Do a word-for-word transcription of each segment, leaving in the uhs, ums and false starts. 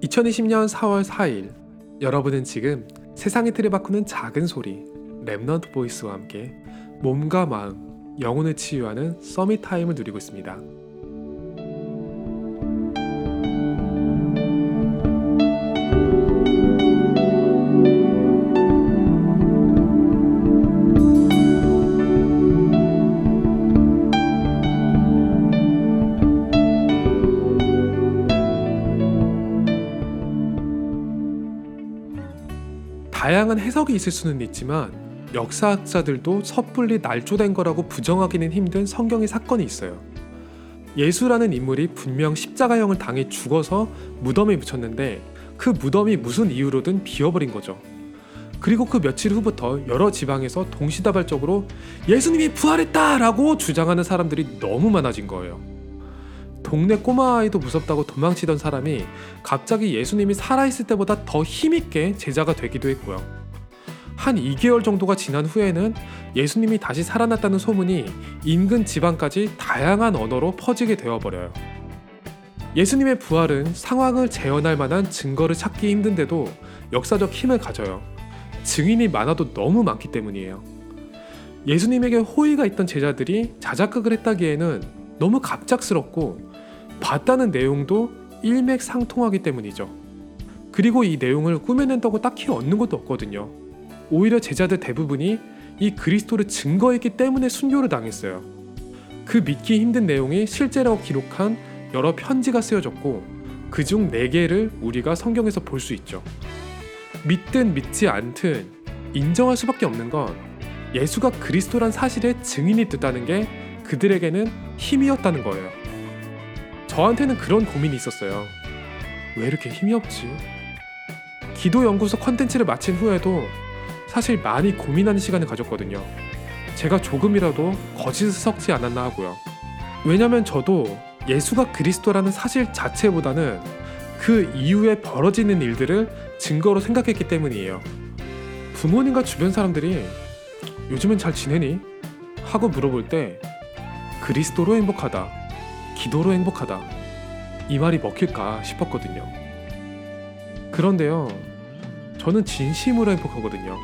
이천이십 년 사월 사일 여러분은 지금 세상의 틀을 바꾸는 작은 소리 렘넌트 보이스와 함께 몸과 마음, 영혼을 치유하는 서밋 타임을 누리고 있습니다. 다양한 해석이 있을 수는 있지만 역사학자들도 섣불리 날조된 거라고 부정하기는 힘든 성경의 사건이 있어요. 예수라는 인물이 분명 십자가형을 당해 죽어서 무덤에 묻혔는데 그 무덤이 무슨 이유로든 비어버린 거죠. 그리고 그 며칠 후부터 여러 지방에서 동시다발적으로 예수님이 부활했다! 라고 주장하는 사람들이 너무 많아진 거예요. 동네 꼬마아이도 무섭다고 도망치던 사람이 갑자기 예수님이 살아있을 때보다 더 힘있게 제자가 되기도 했고요. 한 이 개월 정도가 지난 후에는 예수님이 다시 살아났다는 소문이 인근 지방까지 다양한 언어로 퍼지게 되어버려요. 예수님의 부활은 상황을 재현할 만한 증거를 찾기 힘든데도 역사적 힘을 가져요. 증인이 많아도 너무 많기 때문이에요. 예수님에게 호의가 있던 제자들이 자작극을 했다기에는 너무 갑작스럽고 봤다는 내용도 일맥상통하기 때문이죠. 그리고 이 내용을 꾸며낸다고 딱히 얻는 것도 없거든요. 오히려 제자들 대부분이 이 그리스도를 증거했기 때문에 순교를 당했어요. 그 믿기 힘든 내용이 실제라고 기록한 여러 편지가 쓰여졌고 그중 네 개를 우리가 성경에서 볼 수 있죠. 믿든 믿지 않든 인정할 수밖에 없는 건 예수가 그리스도란 사실에 증인이 됐다는 게 그들에게는 힘이었다는 거예요. 저한테는 그런 고민이 있었어요. 왜 이렇게 힘이 없지? 기도 연구소 컨텐츠를 마친 후에도 사실 많이 고민하는 시간을 가졌거든요. 제가 조금이라도 거짓을 섞지 않았나 하고요. 왜냐면 저도 예수가 그리스도라는 사실 자체보다는 그 이후에 벌어지는 일들을 증거로 생각했기 때문이에요. 부모님과 주변 사람들이 요즘은 잘 지내니? 하고 물어볼 때 그리스도로 행복하다, 기도로 행복하다 이 말이 먹힐까 싶었거든요. 그런데요, 저는 진심으로 행복하거든요.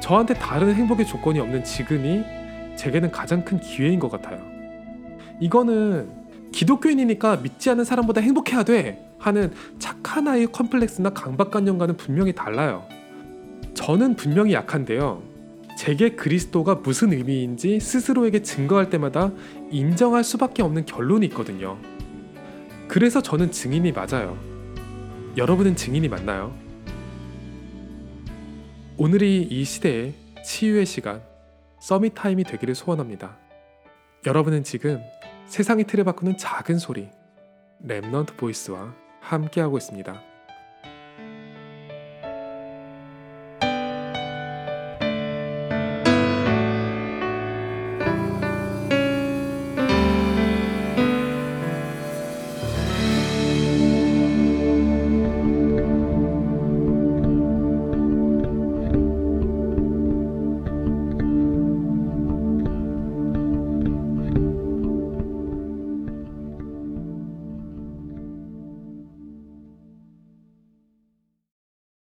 저한테 다른 행복의 조건이 없는 지금이 제게는 가장 큰 기회인 것 같아요. 이거는 기독교인이니까 믿지 않는 사람보다 행복해야 돼 하는 착한 아이의 컴플렉스나 강박관념과는 분명히 달라요. 저는 분명히 약한데요, 제게 그리스도가 무슨 의미인지 스스로에게 증거할 때마다 인정할 수밖에 없는 결론이 있거든요. 그래서 저는 증인이 맞아요. 여러분은 증인이 맞나요? 오늘이 이 시대의 치유의 시간, 서밋 타임이 되기를 소원합니다. 여러분은 지금 세상의 틀을 바꾸는 작은 소리, 렘넌트 보이스와 함께하고 있습니다.